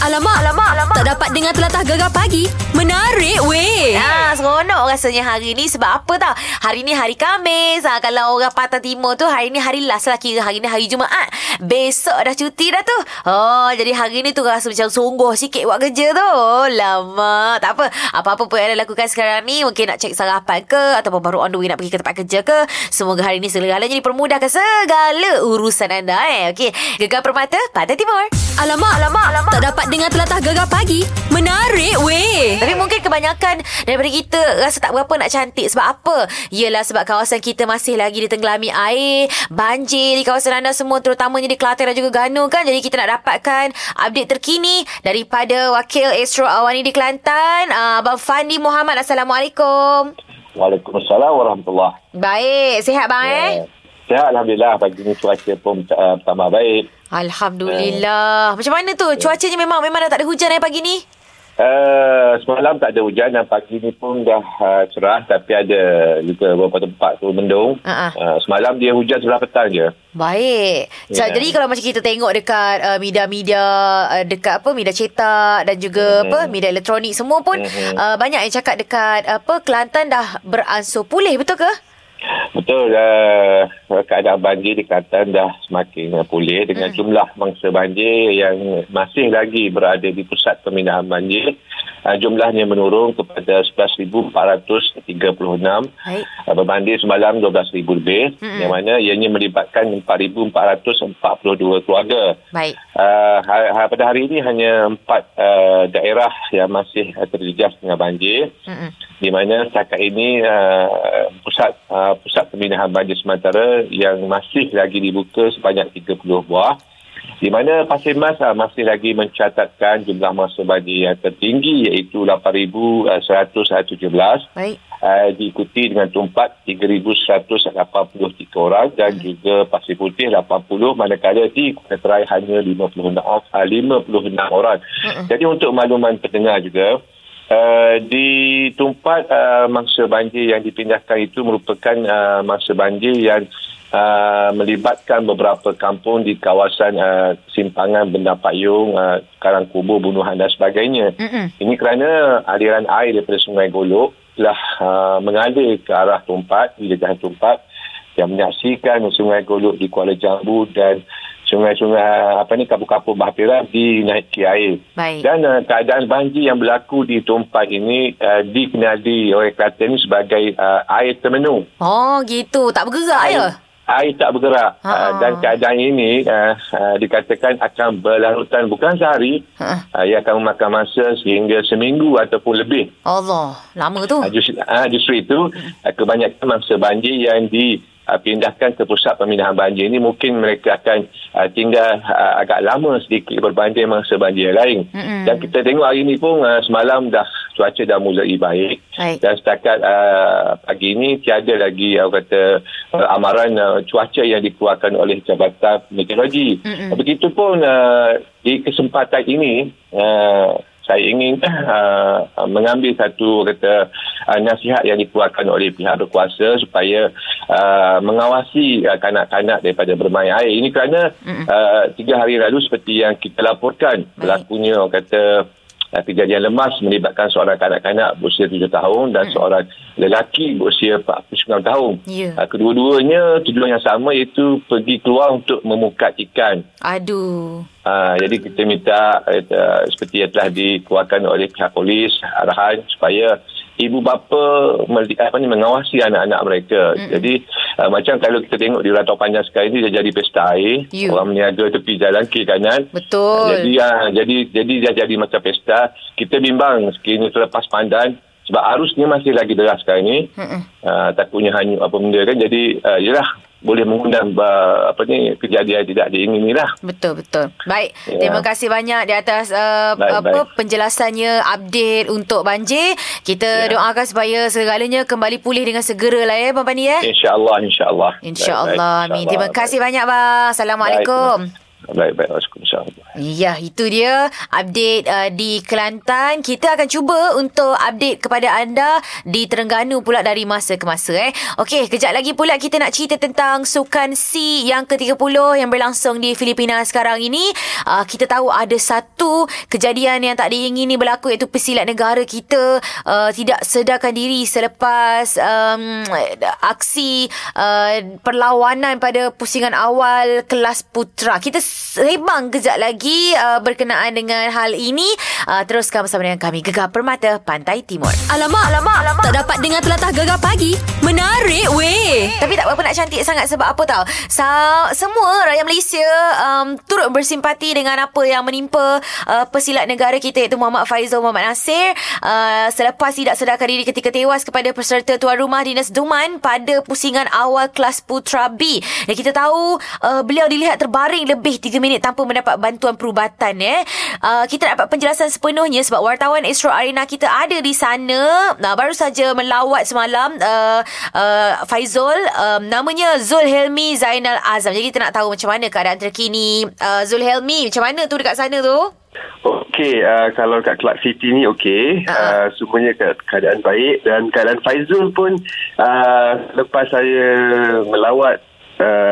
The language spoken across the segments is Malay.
Alamak, tak dapat dengar telatah gegar pagi. Menarik weh. Seronok rasanya hari ni. Sebab apa tau, hari ni hari Khamis. Kalau orang Pantai Timur tu, hari ni hari last lah. Kira hari ni hari Jumaat, besok dah cuti dah tu. Jadi hari ni tu rasa macam sungguh sikit buat kerja tu. Lama. Tak apa, apa-apa pun yang anda lakukan sekarang ni, mungkin nak cek sarapan ke, ataupun baru on the way nak pergi ke tempat kerja ke, semoga hari ni segalanya dipermudahkan, segala urusan anda Okey, Gegar Permata Pantai Timur. Alamak, tak dapat dengar telatah gegar pagi. Menarik weh. Tapi mungkin kebanyakan daripada kita rasa tak berapa nak cantik. Sebab apa? Yelah, sebab kawasan kita masih lagi ditenggelami air. Banjir di kawasan anda semua, terutamanya di Kelantan dan juga Ganu kan. Jadi kita nak dapatkan update terkini daripada Wakil Astro Awani di Kelantan, Abang Fandi Muhammad. Assalamualaikum. Waalaikumsalam warahmatullahi. Baik, sihat bang Sihat Alhamdulillah. Pagi ni cuaca pun tambah baik, Alhamdulillah. Macam mana tu cuacanya? Memang dah tak ada hujan pagi ni? Semalam tak ada hujan dan pagi ni pun dah cerah, tapi ada juga beberapa tempat tu mendung. Semalam dia hujan sebelah petang je. Baik. Jadi kalau macam kita tengok dekat media-media, dekat apa, media cetak dan juga apa, media elektronik semua pun banyak yang cakap dekat apa, Kelantan dah beransur pulih, betul ke? Betul, keadaan banjir di Kelantan dah semakin pulih dengan jumlah mangsa banjir yang masih lagi berada di pusat pembinaan banjir. Jumlahnya menurun kepada 11,436 berbanding semalam 12,000 lebih, yang mana ianya melibatkan 4,442 keluarga. Pada hari ini hanya 4 daerah yang masih terjejas dengan banjir, di mana setakat ini pusat pembinaan banjir sementara yang masih lagi dibuka sebanyak 30 buah, di mana Pasir Mas masih lagi mencatatkan jumlah mangsa banjir yang tertinggi iaitu 8,117, diikuti dengan Tumpat 3,183 orang dan juga Pasir Putih 80, manakala di Kota Terai hanya 56 orang. Jadi untuk makluman pendengar juga, di Tumpat, mangsa banjir yang dipindahkan itu merupakan mangsa banjir yang melibatkan beberapa kampung di kawasan Simpangan, Benda Payung, Karangkubur, Bunuhan dan sebagainya. Ini kerana aliran air daripada Sungai Golok telah mengalir ke arah Tumpat, wilayah Tumpat, yang menyaksikan Sungai Golok di Kuala Jambu dan sungai-sungai kapur-kapur Bahapiran dinaiki air. Dan keadaan banjir yang berlaku di Tumpat ini dikenali oleh Kelantan ini sebagai air termenung. Gitu, tak bergerak air, ya? Air tak bergerak. Dan keadaan ini dikatakan akan berlarutan bukan sehari, ia akan memakan masa sehingga seminggu ataupun lebih. Allah, lama tu. Justru itu, kebanyakan mangsa banjir yang dipindahkan ke pusat pemindahan banjir ini mungkin mereka akan tinggal agak lama sedikit berbanding mangsa banjir lain. Dan kita tengok hari ini pun semalam dah cuaca dah mulai baik. Dan setakat pagi ini tiada lagi amaran cuaca yang dikeluarkan oleh Jabatan Meteorologi. Begitupun di kesempatan ini saya ingin mengambil satu nasihat yang dikeluarkan oleh pihak berkuasa supaya mengawasi kanak-kanak daripada bermain air ini, kerana 3 hari lalu seperti yang kita laporkan berlakunya kejadian lemas melibatkan seorang kanak-kanak berusia 7 tahun dan seorang lelaki berusia 49 tahun. Kedua-duanya tujuan yang sama, iaitu pergi keluar untuk memukat ikan. Jadi kita minta seperti yang telah dikeluarkan oleh pihak polis arahan supaya ibu bapa mengawasi anak-anak mereka. Jadi macam kalau kita tengok di Rantau Panjang sekarang ni, dia jadi pesta air. Orang meniaga tepi jalan kiri kanan. Jadi dia jadi macam pesta. Kita bimbang sekiranya terlepas pandan, sebab arusnya masih lagi deras sekarang ni. Takutnya hanyut apa benda kan. Jadi yalah, boleh mengundang kejadian tidak diingini lah. Betul. Baik, terima kasih banyak di atas penjelasannya, update untuk banjir. Kita doakan supaya segalanya kembali pulih dengan segera lah Abang Fandi. InsyaAllah. Amin. Terima kasih banyak bang. Assalamualaikum. Baik. Baik-baik, Alhamdulillah. Ya, itu dia update di Kelantan. Kita akan cuba untuk update kepada anda di Terengganu pula dari masa ke masa. Okey, kejap lagi pula kita nak cerita tentang Sukan C yang ke-30 yang berlangsung di Filipina sekarang ini. Kita tahu ada satu kejadian yang tak diingini berlaku, iaitu pesilat negara kita tidak sedarkan diri selepas aksi perlawanan pada pusingan awal kelas putra. Kita sembang kejap lagi berkenaan dengan hal ini. Teruskan bersama dengan kami, Gegar Permata Pantai Timur. Alamak. Tak dapat dengar telatah Gegar Pagi. Menarik weh. Tapi tak apa nak cantik sangat, sebab apa tahu? Semua rakyat Malaysia turut bersimpati dengan apa yang menimpa pesilat negara kita, iaitu Muhammad Faizul Muhammad Nasir, selepas tidak sedarkan diri ketika tewas kepada peserta tuan rumah Dinas Duman pada pusingan awal kelas putra B. Dan kita tahu beliau dilihat terbaring lebih 3 minit tanpa mendapat bantuan perubatan. Kita dapat penjelasan sepenuhnya sebab wartawan Astro Arena kita ada di sana. Baru saja melawat semalam Faizul, namanya Zul Helmi Zainal Azam. Jadi kita nak tahu macam mana keadaan terkini Zul Helmi, macam mana tu dekat sana tu? Okey, kalau kat Clark City ni okey, semuanya keadaan baik, dan keadaan Faizul pun lepas saya melawat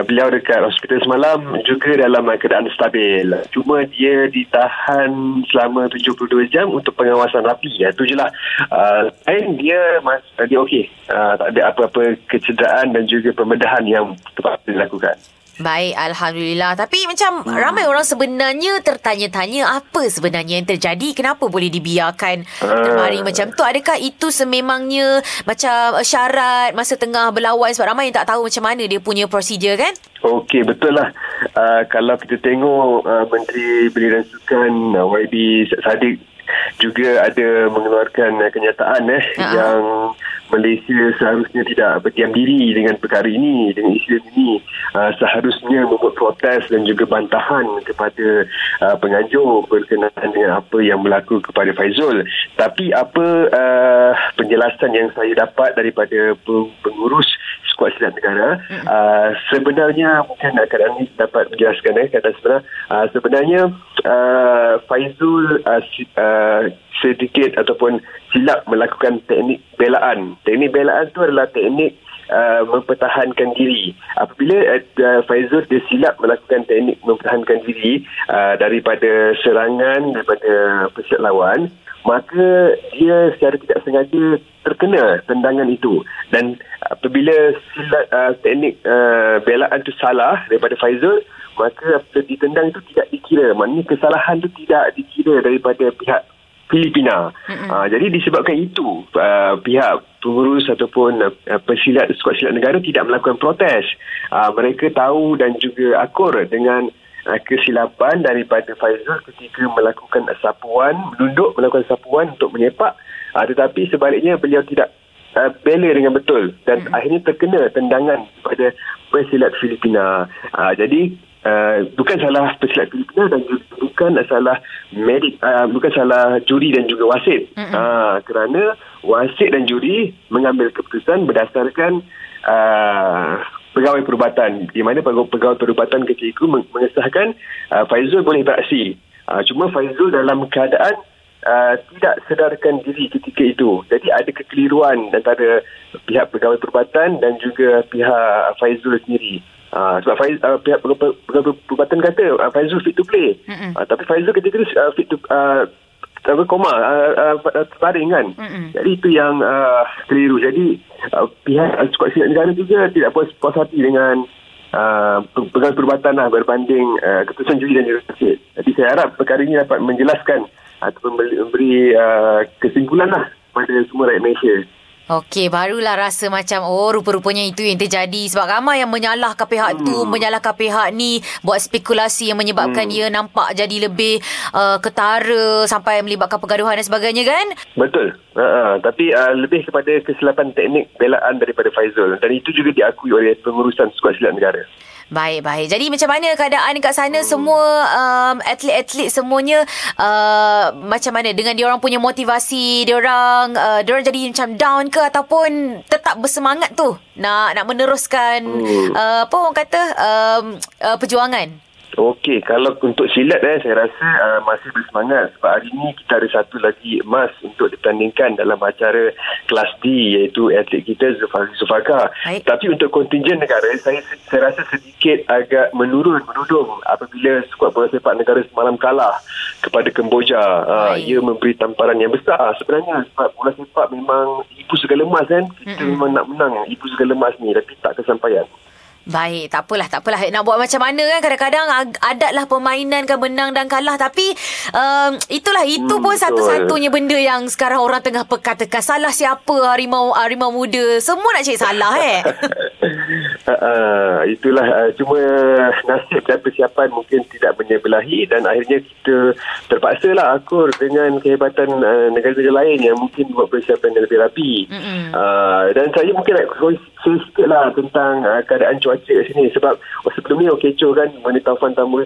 beliau dekat hospital semalam juga dalam keadaan stabil. Cuma dia ditahan selama 72 jam untuk pengawasan rapi. Itu je lah. Dia okey, tak ada apa-apa kecederaan dan juga pembedahan yang tepat dilakukan. Baik, Alhamdulillah. Tapi macam ramai orang sebenarnya tertanya-tanya apa sebenarnya yang terjadi, kenapa boleh dibiarkan terbaring macam tu. Adakah itu sememangnya macam syarat masa tengah berlawan, sebab ramai yang tak tahu macam mana dia punya prosedur kan? Okey, betul lah. Kalau kita tengok Menteri Belia dan Sukan YB Sadiq juga ada mengeluarkan kenyataan yang Malaysia seharusnya tidak berdiam diri dengan perkara ini, dengan isu ini. Seharusnya membuat protes dan juga bantahan kepada penganjur berkenaan dengan apa yang berlaku kepada Faizul. Tapi apa penjelasan yang saya dapat daripada pengurus skuad silat negara, sebenarnya mungkin keadaan ini dapat menjelaskan keadaan sebenarnya. Sebenarnya Faizul sedikit ataupun silap melakukan teknik belaan. Teknik belaan tu adalah teknik mempertahankan diri. Apabila Faizul dia silap melakukan teknik mempertahankan diri daripada serangan daripada pesilat lawan, maka dia secara tidak sengaja terkena tendangan itu. Dan apabila silat teknik belaan tu salah daripada Faizul, maka apabila ditendang itu tidak dikira. Maknanya kesalahan itu tidak dikira daripada pihak Filipina. Jadi disebabkan itu pihak pengurus ataupun pesilat skuad silat negara tidak melakukan protes. Mereka tahu dan juga akur dengan kesilapan daripada Faizul ketika melakukan sapuan, menunduk melakukan sapuan untuk menyepak. Tetapi sebaliknya beliau tidak bela dengan betul dan akhirnya terkena tendangan daripada pesilat Filipina. Jadi bukan salah pesilat Filipina dan juga bukan salah medik, bukan salah juri dan juga wasit, kerana wasit dan juri mengambil keputusan berdasarkan pegawai perubatan, di mana pegawai perubatan ketika itu mengesahkan Faizul boleh beraksi. Cuma Faizul dalam keadaan tidak sedarkan diri ketika itu. Jadi ada kekeliruan antara pihak pegawai perubatan dan juga pihak Faizul sendiri. Sebab pihak perubatan kata Faizul fit to play, tapi Faizul ketika itu fit to koma, terbaring kan. Jadi itu yang keliru. Jadi pihak skuad silat negara juga tidak puas hati dengan pegawai perubatan berbanding keputusan juri dan wasit. Jadi saya harap perkara ini dapat menjelaskan ataupun memberi kesimpulan kepada semua rakyat Malaysia. Okey, barulah rasa macam rupa-rupanya itu yang terjadi, sebab ramai yang menyalahkan pihak tu, menyalahkan pihak ni, buat spekulasi yang menyebabkan ia nampak jadi lebih ketara sampai melibatkan pergaduhan dan sebagainya kan? Betul. Tapi lebih kepada kesilapan teknik belaan daripada Faizul, dan itu juga diakui oleh pengurusan skuad silat negara. Baik. Jadi macam mana keadaan dekat sana, semua atlet-atlet semuanya macam mana dengan diorang punya motivasi diorang? Diorang jadi macam down ke ataupun tetap bersemangat tu nak meneruskan apa orang kata perjuangan? Okey, kalau untuk silat saya rasa masih bersemangat sebab hari ini kita ada satu lagi emas untuk ditandingkan dalam acara kelas D, iaitu atlet kita Zulfahri Zulfakar. Tapi untuk kontingen negara, saya rasa sedikit agak menudung apabila skuad bola sepak negara semalam kalah kepada Kemboja. Ia memberi tamparan yang besar sebenarnya sebab bola sepak memang ibu segala emas kan. Kita memang nak menang ibu segala emas ni, tapi tak kesampaian. Baik, tak apalah. Nak buat macam mana kan, kadang-kadang adatlah permainan kan, menang dan kalah. Tapi itu pun betul. Satu-satunya benda yang sekarang orang tengah pekat-tekan. Salah siapa harimau muda? Semua nak cari salah Itulah cuma nasib dan persiapan mungkin tidak menyebelahi dan akhirnya kita terpaksalah akur dengan kehebatan negara-negara lain yang mungkin buat persiapan yang lebih rapi. Dan saya mungkin nak sikitlah tentang keadaan cuaca kat sini sebab sebelum ni kecoh kan mengenai Taufan Kamuri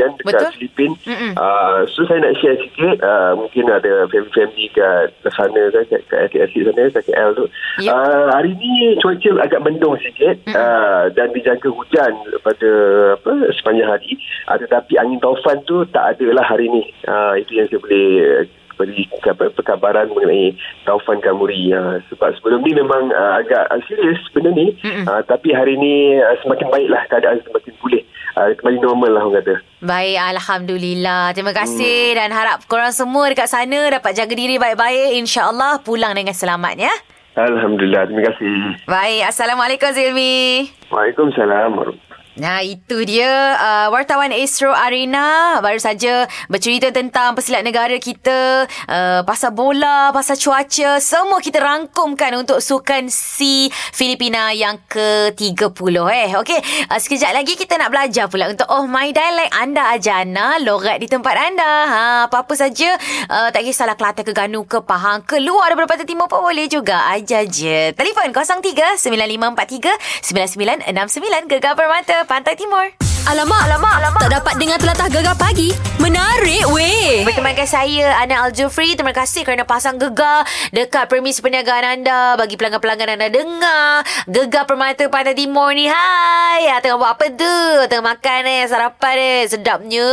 kan dekat Filipin. So saya nak share sikit mungkin ada family kat sana kan, kat atlet sana kat KL tu. Hari ni cuaca agak mendung sikit dan dijangka hujan pada sepanjang hari. Tetapi angin Taufan tu tak adalah hari ni. Itu yang saya boleh beri perkabaran mengenai Taufan Kamuri. Sebab sebelum ni memang agak serius benda ni. Tapi hari ni semakin baiklah, keadaan semakin pulih. Kembali normal lah orang kata. Baik, Alhamdulillah. Terima kasih dan harap korang semua dekat sana dapat jaga diri baik-baik. InsyaAllah pulang dengan selamat ya. Alhamdulillah, terima kasih. Baik, Assalamualaikum Zilmi. Waalaikumsalam. Nah, itu dia wartawan Astro Arena baru saja bercerita tentang pesilat negara kita, pasal bola, pasal cuaca, semua kita rangkumkan untuk Sukan C Filipina yang ke-30. Okey, sekejap lagi kita nak belajar pula untuk Oh My Dialect. Anda aja Ana, logat di tempat anda. Apa-apa saja, tak kisahlah Kelantan ke Ganu ke Pahang ke luar daripada Pantai Timur pun boleh juga. Ajar je. Telefon 03-9543-9969 Gegar Permata Pantai Timur. Alamak. Tak dapat dengar telatah Gegar pagi. Menarik weh. Berteman dengan saya, Ana Al Jufri. Terima kasih kerana pasang Gegar dekat premis perniagaan anda. Bagi pelanggan-pelanggan anda dengar Gegar Permata Pantai Timur ni. Hai, tengah buat apa tu? Tengah makan sarapan sedapnya.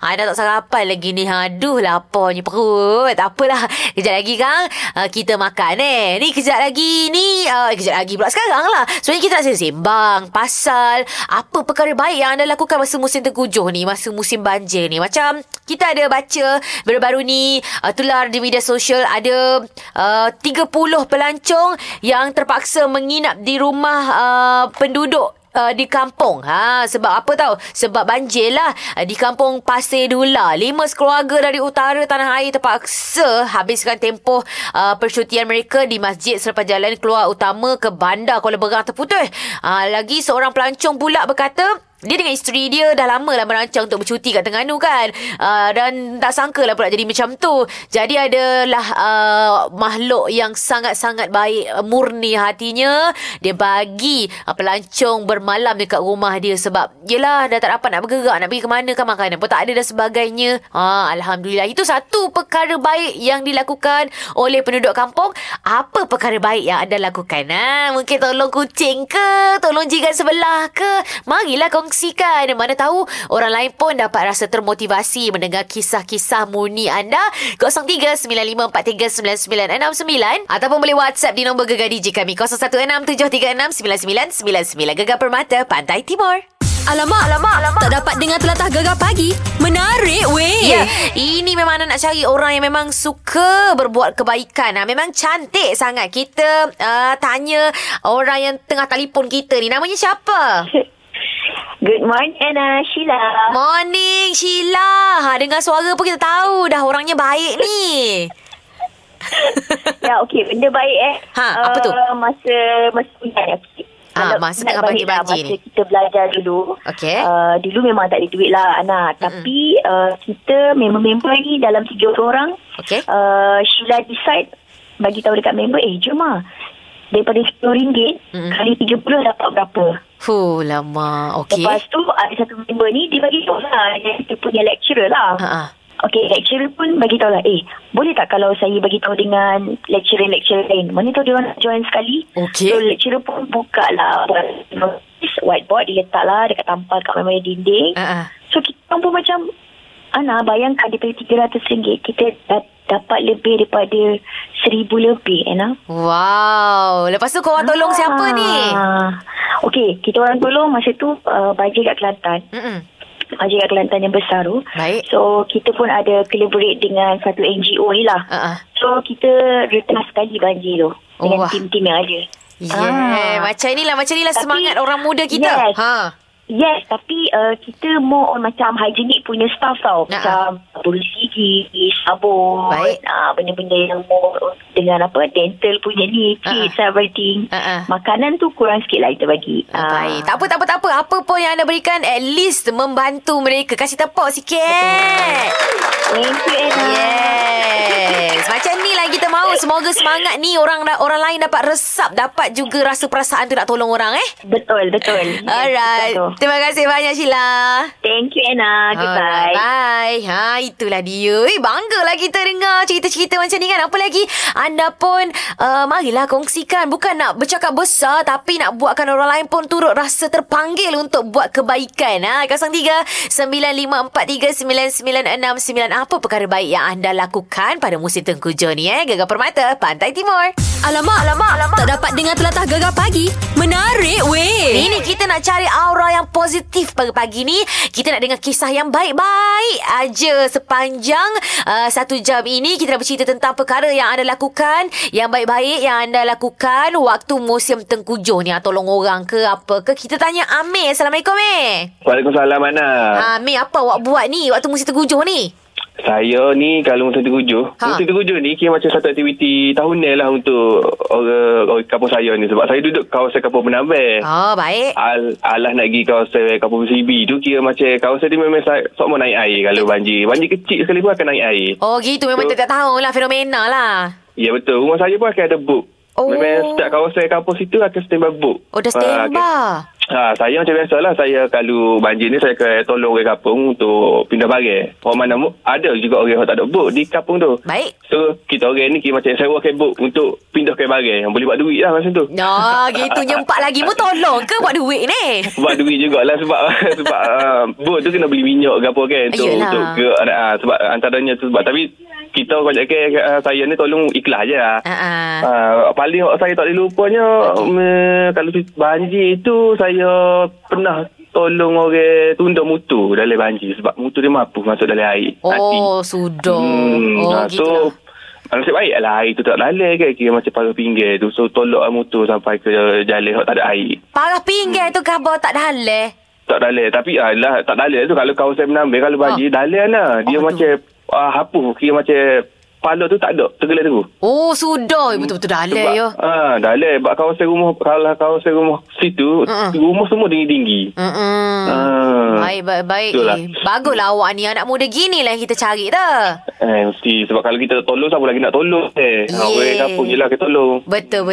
Ana tak sarapan lagi ni. Aduh, laparnya perut. Tak apalah, kejap lagi kan kita makan Ni kejap lagi ni, kejap lagi pula sekarang lah. Sebenarnya kita nak sembang pasal apa perkara baik yang anda lakukan masa musim tengkujuh ni, masa musim banjir ni. Macam kita ada baca baru-baru ni, tular di media sosial ada 30 pelancong yang terpaksa menginap di rumah penduduk di kampung. Sebab apa tahu? Sebab banjir lah. Di kampung Pasir Dula, 5 sekeluarga dari utara tanah air terpaksa habiskan tempoh percutian mereka di masjid selepas jalan keluar utama ke bandar Kuala Berang terputus. Lagi seorang pelancong pula berkata dia dengan isteri dia dah lama lah merancang untuk bercuti kat Terengganu kan, dan tak sangka lah pula jadi macam tu. Jadi adalah makhluk yang sangat-sangat baik, murni hatinya. Dia bagi pelancong bermalam dekat rumah dia sebab yelah dah tak dapat nak bergerak, nak pergi ke mana kan, makanan pun tak ada dan sebagainya. Alhamdulillah, itu satu perkara baik yang dilakukan oleh penduduk kampung. Apa perkara baik yang anda lakukan? Mungkin tolong kucing ke, tolong jiran sebelah ke. Marilah kong kongsikan, mana tahu orang lain pun dapat rasa termotivasi mendengar kisah-kisah murni anda. 03-9543-9969 ataupun boleh WhatsApp di nombor Gegar DJ kami 0167369999. Gegar Permata Pantai Timur. Alamak. Tak dapat dengar telatah Gegar pagi. Menarik weh. Ya, ini memang anda nak cari orang yang memang suka berbuat kebaikan. Memang cantik sangat. Kita tanya orang yang tengah telefon kita ni, namanya siapa? Good morning, Ana. Sheila. Morning, Sheila. Dengar suara pun kita tahu dah orangnya baik ni. Ya, okey. Benda baik apa tu? Masa bulan okey. Masa tengah banjir ni. Masa kita belajar dulu. Okey. Dulu memang tak ada duit lah, Ana. Tapi kita member-member ni dalam 3 orang. Okey. Sheila decide bagi tahu dekat member, jom lah. Daripada RM10 kali 30 dapat berapa. Fuh, lama. Okey. Lepas tu ada satu member ni dia bagi tahu lah, dia punya lecturer lah. Okey, lecturer pun bagi tahu lah, boleh tak kalau saya bagi tahu dengan lecturer lain? Mana tahu dia orang nak join sekali. Okey. So lecturer pun buka lah whiteboard diletaklah dekat tampal kat mana-mana dinding. So kita pun macam Ana bayangkan daripada RM300 kita dapat lebih daripada 1,000 lebih, Ana. Wow. Lepas tu korang tolong siapa ni? Okey, kita orang tolong masa tu bajet kat Kelantan. Bajet kat Kelantan yang besar tu. Baik. So kita pun ada collaborate dengan satu NGO ni lah. So kita retas sekali banjir tu dengan tim-tim yang ada. Macam inilah tapi, semangat orang muda kita. Yes, tapi kita more on macam hygienic punya staff tau. Macam bersih gigi, sabun, benda-benda yang more dengan apa dental punya ni, kids, everything. Makanan tu kurang sikit lah kita bagi. Baik, tak apa. Apa pun yang anda berikan, at least membantu mereka. Kasih tepuk sikit. Thank you, Ana. Yes. Macam ni lah kita mahu. Semoga semangat ni orang lain dapat resap, dapat juga rasa perasaan tu nak tolong orang. Betul. Alright. Betul. Terima kasih banyak, Sheila. Thank you, Ana. Goodbye. Bye. Itulah dia. Banggalah kita dengar cerita-cerita macam ni kan. Apa lagi, anda pun marilah kongsikan. Bukan nak bercakap besar, tapi nak buatkan orang lain pun turut rasa terpanggil untuk buat kebaikan. 03-9543-9969. Apa perkara baik yang anda lakukan pada musim tengkujuh ni, Gegar Permata Pantai Timur. Alamak. Tak dapat dengar telatah Gegar Pagi. Menarik weh. Ini kita nak cari aura yang positif pagi-pagi ni. Kita nak dengar kisah yang baik-baik aja sepanjang satu jam ini. Kita nak bercerita tentang perkara yang anda lakukan, yang baik-baik yang anda lakukan waktu musim tengkujuh ni. Tolong orang ke apa ke. Kita tanya Amir. Assalamualaikum, Amir. Waalaikumsalam, Ana. Amir, apa awak buat ni waktu musim tengkujuh ni? Saya ni kalau musim tengkujuh, musim tengkujuh ni kira macam satu aktiviti tahunan lah untuk orang kampung saya ni. Sebab saya duduk kawasan Kampung Penambang. Baik. Alah nak pergi kawasan Kampung Sibi tu kira macam kawasan dia memang semua naik air kalau banjir. Banjir kecil sekali pun akan naik air. Gitu. Memang so, tak tahu lah, fenomena lah. Ya, betul. Rumah saya pun akan ada book. Memang setiap kawasan kampung situ akan standby book. Dah standby. Saya macam biasalah, saya kalau banjir ni saya akan tolong orang kampung untuk pindah barang. Orang mana ada juga orang yang tak ada book di kampung tu. Baik. So kita orang ni kira macam sewakan book untuk pindahkan barang. Boleh buat duit lah masa tu. Gitu nyempak lagi mu tolong ke buat duit ni? Buat duit jugalah sebab book tu kena beli minyak ke apa kan untuk ke, sebab antaranya tu sebab tapi kita banyak ke saya ni tolong ikhlas je lah. Paling saya tak boleh lupanya kalau banjir tu saya pernah tolong orang tunda motor dalam banjir sebab motor dia mampu masuk dalam air. Sudah. So nasib baik lah air tu tak lalai kan. Kira macam parah pinggir tu. So tolong motor sampai ke jalan tak ada air. Parah pinggir tu khabar tak lalai? Tak lalai. Tapi lah, tak lalai tu kalau kawasan Penambang kalau banjir lalai lah. Dia macam hapus kira macam pala tu tak ada tergelar tu. Sudah betul-betul dalai ya. Dalai sebab kawasan rumah situ rumah semua tinggi-tinggi. Baik. Baguslah awak ni, anak muda gini lah kita cari dah. Mesti sebab kalau kita tolong siapa lagi nak tolong orang kampung jelah kita tolong. Betul.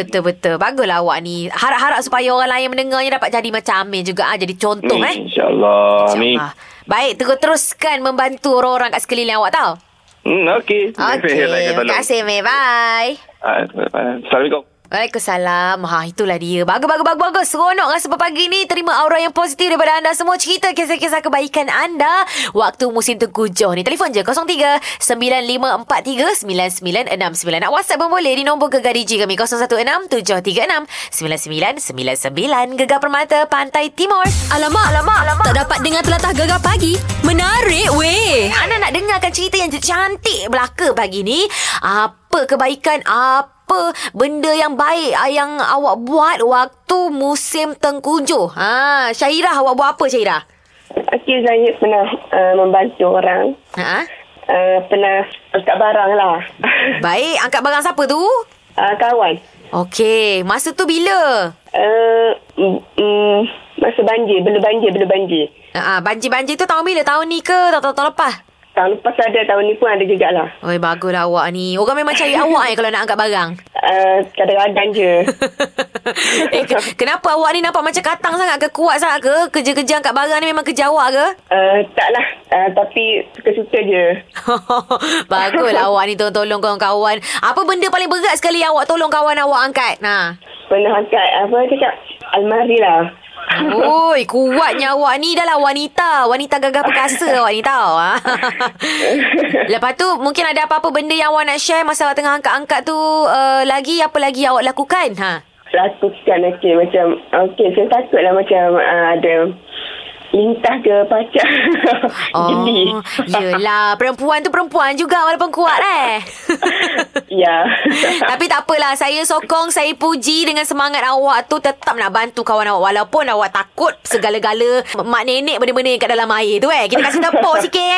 Baguslah awak ni. Harap-harap supaya orang lain mendengarnya dapat jadi macam Amir juga jadi contoh Insya-Allah. Amin. Baik, teruskan membantu orang-orang kat sekeliling awak tau. Okey. Terima kasih, Mei. Bye. Assalamualaikum. Waalaikumsalam. Itulah dia. Bagus. Seronok rasa pagi ni. Terima aura yang positif daripada anda semua. Cerita kisah-kisah kebaikan anda waktu musim tengkujuh ni. Telefon je 03-9543-9969. Nak WhatsApp pun boleh di nombor Gegar Digi kami 0167369999. Gegar Permata Pantai Timur. Alamak. Tak dapat dengar telatah Gegar Pagi. Menarik weh. Ana nak dengarkan cerita yang cantik belaka pagi ni. Apa kebaikan, apa benda yang baik yang awak buat waktu musim tengkujuh? Syairah, awak buat apa, Syairah? Okey, saya pernah membantu orang. Pernah angkat barang lah. Baik, angkat barang siapa tu? Kawan. Okey, masa tu bila? Masa banjir. Banjir tu tahun bila? Tahun ni ke tahun lepas? Tahun lepas ada, tahun ni pun ada jugalah. Baguslah awak ni. Orang memang cari awak kalau nak angkat barang. Kadang-kadang je. Kenapa awak ni nampak macam katang sangat ke? Kuat sangat ke? Kerja-kerja angkat barang ni memang kerja awak ke? Taklah. Tapi suka-suka je. Baguslah awak ni tolong kawan-kawan. Apa benda paling berat sekali yang awak tolong kawan awak angkat? Pernah angkat, apa cakap? Almari lah. Oi, kuatnya awak ni. Dah lah wanita. Wanita gagah perkasa awak ni, tahu. Lepas tu mungkin ada apa-apa benda yang awak nak share masa awak tengah angkat-angkat tu, lagi apa lagi awak lakukan? Lakukan, okey. Macam okey, saya takutlah macam ada lintah ke pacar. Oh, yelah, perempuan tu perempuan juga walaupun kuat Ya. Tapi tak apalah, saya sokong, saya puji dengan semangat awak tu, tetap nak bantu kawan awak walaupun awak takut segala-gala mak nenek benda-benda yang kat dalam air tu. Kita kasih tepuk sikit.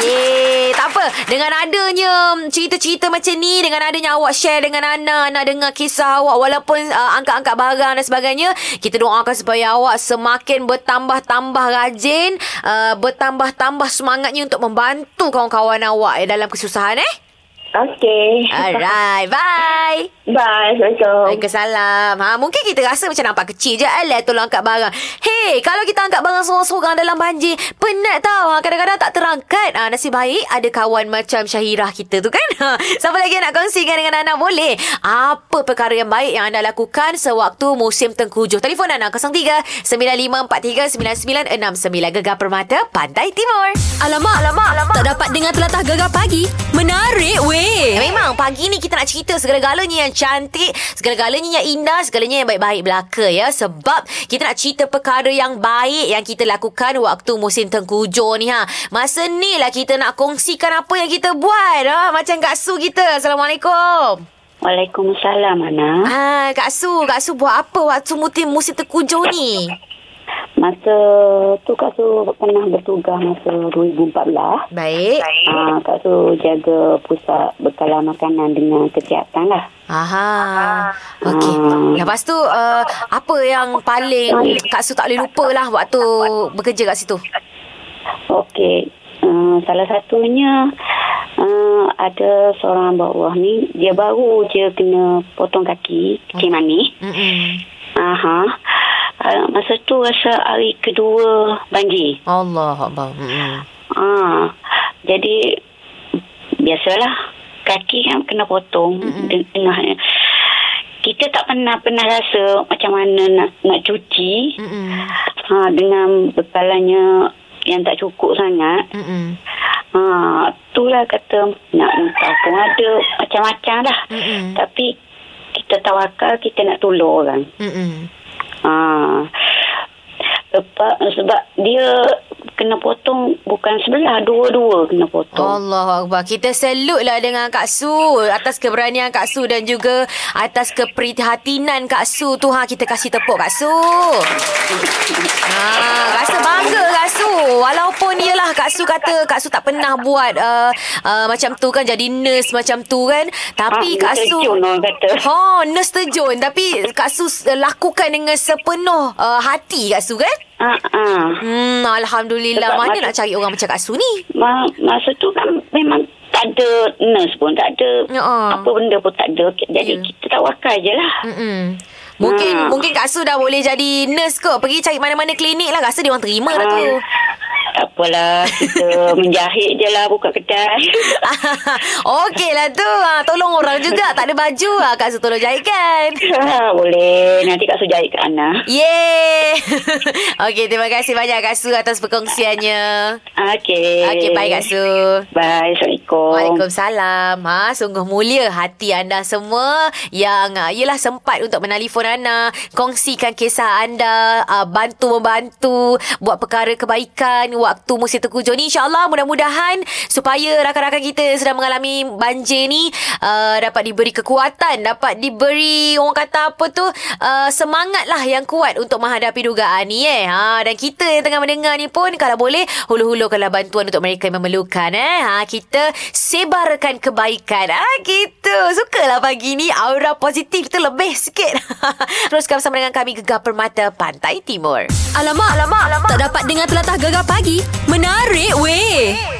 Yeay, tak apa. Dengan adanya cerita-cerita macam ni, dengan adanya awak share dengan Ana, Ana dengar kisah awak walaupun angkat-angkat barang dan sebagainya, kita doakan supaya awak semakin bertambah-tambah rajin, bertambah-tambah semangatnya untuk membantu kawan-kawan awak dalam kesusahan. Okay. Alright. Bye. Bye. Assalamualaikum. Waalaikumsalam. Mungkin kita rasa macam nampak kecil je. Alah, tolong angkat barang. Hey, kalau kita angkat barang sorang-sorang dalam banjir, penat tau. Kadang-kadang tak terangkat. Nasib baik ada kawan macam Syairah kita tu kan. Siapa lagi nak kongsikan dengan Ana boleh? Apa perkara yang baik yang anda lakukan sewaktu musim tengkujuh? Telefon Ana 03-9543-9969. Gegar Permata, Pantai Timur. Alamak. Tak dapat dengar telatah Gegar Pagi. Menarik weh. Memang pagi ni kita nak cerita segala-galanya yang cantik, segala-galanya yang indah, segalanya yang baik-baik belaka ya. Sebab kita nak cerita perkara yang baik yang kita lakukan waktu musim tengkujuh ni. Masa ni lah kita nak kongsikan apa yang kita buat. Macam Kak Su kita. Assalamualaikum. Waalaikumsalam Ana. Kak Su buat apa waktu musim tengkujuh ni? Masa tu Kak Su pernah bertugas masa 2014. Baik. Kak Su jaga pusat bekalan makanan dengan kesihatan lah. Okey. Lepas tu apa yang paling Kak Su tak boleh lupa lah waktu bekerja kat situ? Okey. Salah satunya ada seorang abang Allah ni, dia baru je kena potong kaki kecil manis. Masa tu rasa hari kedua banjir. Allah Akbar. Jadi biasalah kaki kan kena potong tengah. Kita tak pernah rasa macam mana nak cuci. Dengan bekalannya yang tak cukup sangat. Itulah kata nak minta pun ada macam-macam dah. Tapi kita tawakal, kita nak tolong orang. Sebab dia kena potong bukan sebelah, dua-dua kena potong. Allah Akbar. Kita salute lah dengan Kak Su atas keberanian Kak Su dan juga atas keprihatinan Kak Su tu. Kita kasih tepuk Kak Su. Rasa bangga Kak Su. Walaupun ialah Kak Su kata Kak Su tak pernah buat macam tu kan, jadi nurse macam tu kan. Tapi Kak Su nurse terjun. Tapi Kak Su lakukan dengan sepenuh hati Kak Su kan. Alhamdulillah. Sebab mana nak cari orang macam Kak Su ni? Masa tu kan memang tak ada nurse pun, tak ada apa benda pun tak ada. Jadi kita tawakal je lah. Mungkin Kak Su dah boleh jadi nurse kot. Pergi cari mana-mana klinik lah. Rasa dia orang terima lah tu. Tak apalah, kita menjahit je lah, buka kedai. Okey lah tu. Tolong orang juga. Tak ada baju, Kak Su tolong jahitkan. Boleh. Nanti Kak Su jahit ke Ana. Yeay. Okey, terima kasih banyak Kak Su atas perkongsiannya. Okey, bye Kak Su. Bye. Assalamualaikum. Waalaikumsalam. Sungguh mulia hati anda semua yang yelah sempat untuk menelpon Ana, kongsikan kisah anda, bantu-membantu, buat perkara kebaikan waktu musim tengkujuh ni. InsyaAllah, mudah-mudahan supaya rakan-rakan kita yang sedang mengalami banjir ni dapat diberi kekuatan, dapat diberi orang kata apa tu, semangat lah yang kuat untuk menghadapi dugaan ni. Dan kita yang tengah mendengar ni pun kalau boleh hulu-hulukanlah bantuan untuk mereka yang memerlukan. Kita sebarkan kebaikan. Gitu. Sukalah pagi ni aura positif tu lebih sikit. Teruskan bersama dengan kami, Gegar Permata Pantai Timur. Alamak. Tak dapat dengar telatah Gegar Pagi. Menarik weh.